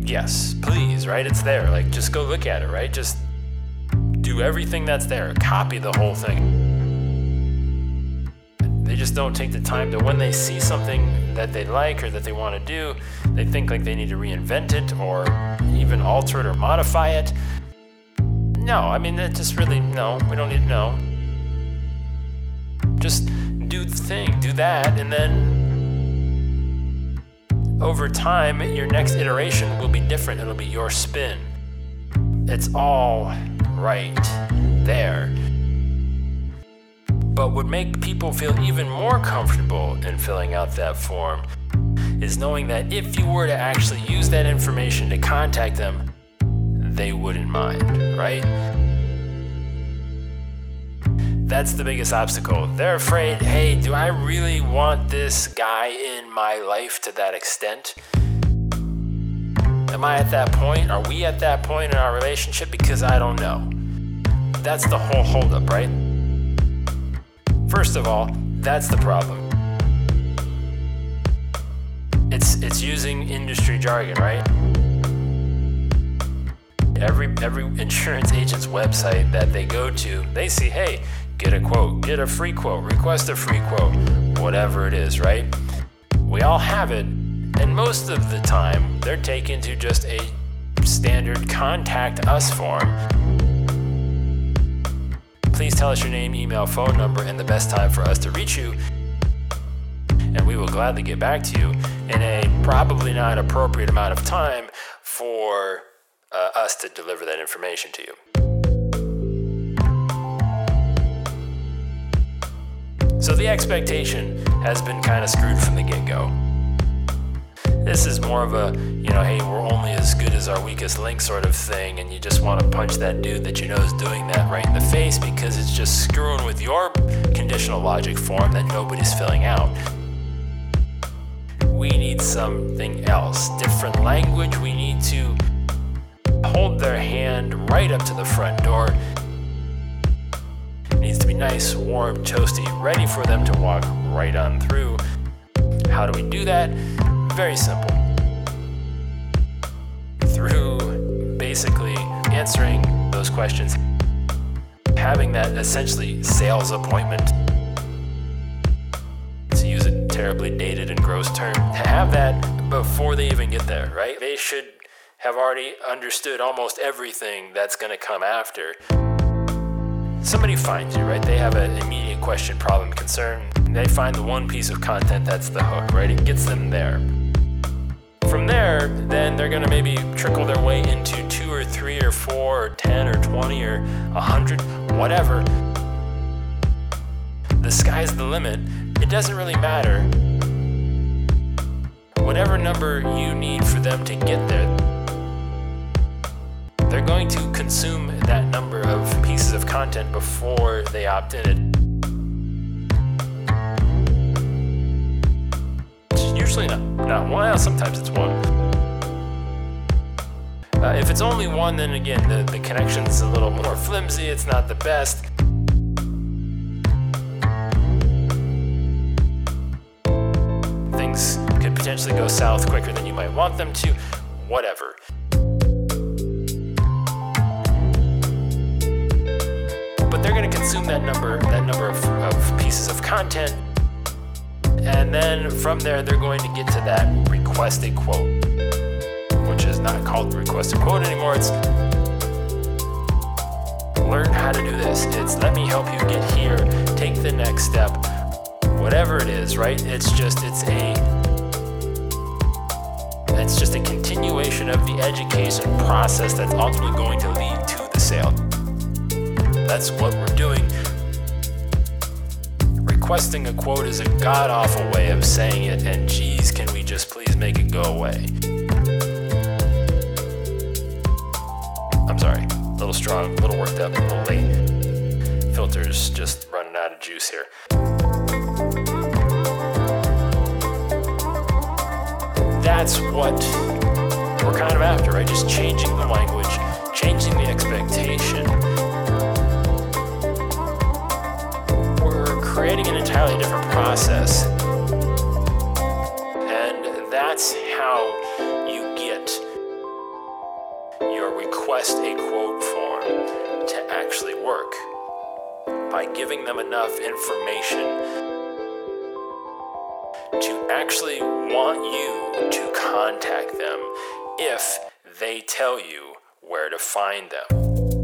Yes, please, right? It's there. Like, just go look at it, right? Just do everything that's there. Copy the whole thing. They just don't take the time to, when they see something that they like or that they want to do, they think like they need to reinvent it or even alter it or modify it. No, I mean, that just really, no, we don't need, no. Just do the thing, do that, and then over time, your next iteration will be different. It'll be your spin. It's all right there. But what makes people feel even more comfortable in filling out that form is knowing that if you were to actually use that information to contact them, they wouldn't mind, right? That's the biggest obstacle. They're afraid, hey, do I really want this guy in my life to that extent? Am I at that point? Are we at that point in our relationship? Because I don't know. That's the whole holdup, right? First of all, that's the problem. It's using industry jargon, right? Every insurance agent's website that they go to, they see, hey, get a quote, get a free quote, request a free quote, whatever it is, right? We all have it, and most of the time, they're taken to just a standard contact us form. Please tell us your name, email, phone number, and the best time for us to reach you, and we will gladly get back to you in a probably not appropriate amount of time for us to deliver that information to you. So the expectation has been kind of screwed from the get-go. This is more of a, hey, we're only as good as our weakest link sort of thing, and you just want to punch that dude that you know is doing that right in the face because it's just screwing with your conditional logic form that nobody's filling out. We need something else, different language. We need to hold their hand right up to the front door. It needs to be nice, warm, toasty, ready for them to walk right on through. How do we do that? Very simple. Through basically answering those questions, having that essentially sales appointment, to use a terribly dated and gross term, to have that before they even get there, right? They should have already understood almost everything that's going to come after. Somebody finds you, right? They have an immediate question, problem, concern. They find the one piece of content that's the hook, right? It gets them there. From there, then they're going to maybe trickle their way into 2 or 3 or 4 or 10 or 20 or 100, whatever. The sky's the limit. It doesn't really matter. Whatever number you need for them to get there, they're going to consume that number of pieces of content before they opt in it. It's usually not one, sometimes it's one. If it's only one, then again, the connection's a little more flimsy, it's not the best. Things could potentially go south quicker than you might want them to, whatever. They're going to consume that number of pieces of content, and then from there they're going to get to that request a quote, which is not called request a quote anymore. It's learn how to do this. It's let me help you get here, take the next step, whatever it is, right? It's just a continuation of the education process that's ultimately going to lead to the sale. That's what we're doing. Requesting a quote is a god-awful way of saying it, and geez, can we just please make it go away? I'm sorry, a little strong, a little worked up, a little late. Filter's just running out of juice here. That's what we're kind of after, right? Just changing the language, changing the expectation. Creating an entirely different process. And that's how you get request a quote form to actually work. By giving them enough information to actually want you to contact them if they tell you where to find them.